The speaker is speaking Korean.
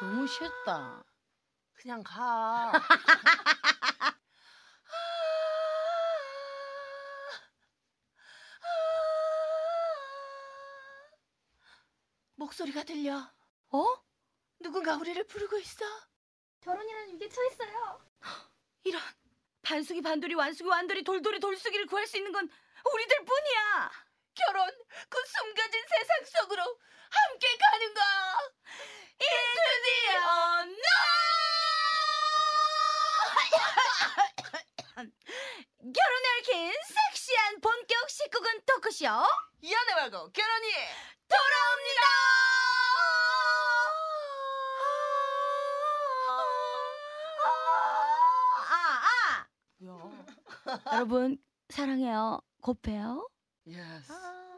너무 싫다. 그냥 가. 목소리가 들려. 어? 누군가 우리를 부르고 있어. 결혼이라는 위기에 처했어요. 이런, 반숙이 반돌이 완숙이 완돌이 돌돌이 돌숙이를 구할 수 있는 건 우리들 뿐이야. 결혼, 그 숨겨진 세상 속으로 함께 가는 거야. Into the unknown. 결혼을 얽힌 섹시한 본격 19금 토크쇼 연애 말고 결혼이 돌아옵니다. 여러분 사랑해요. 곱해요. Yes.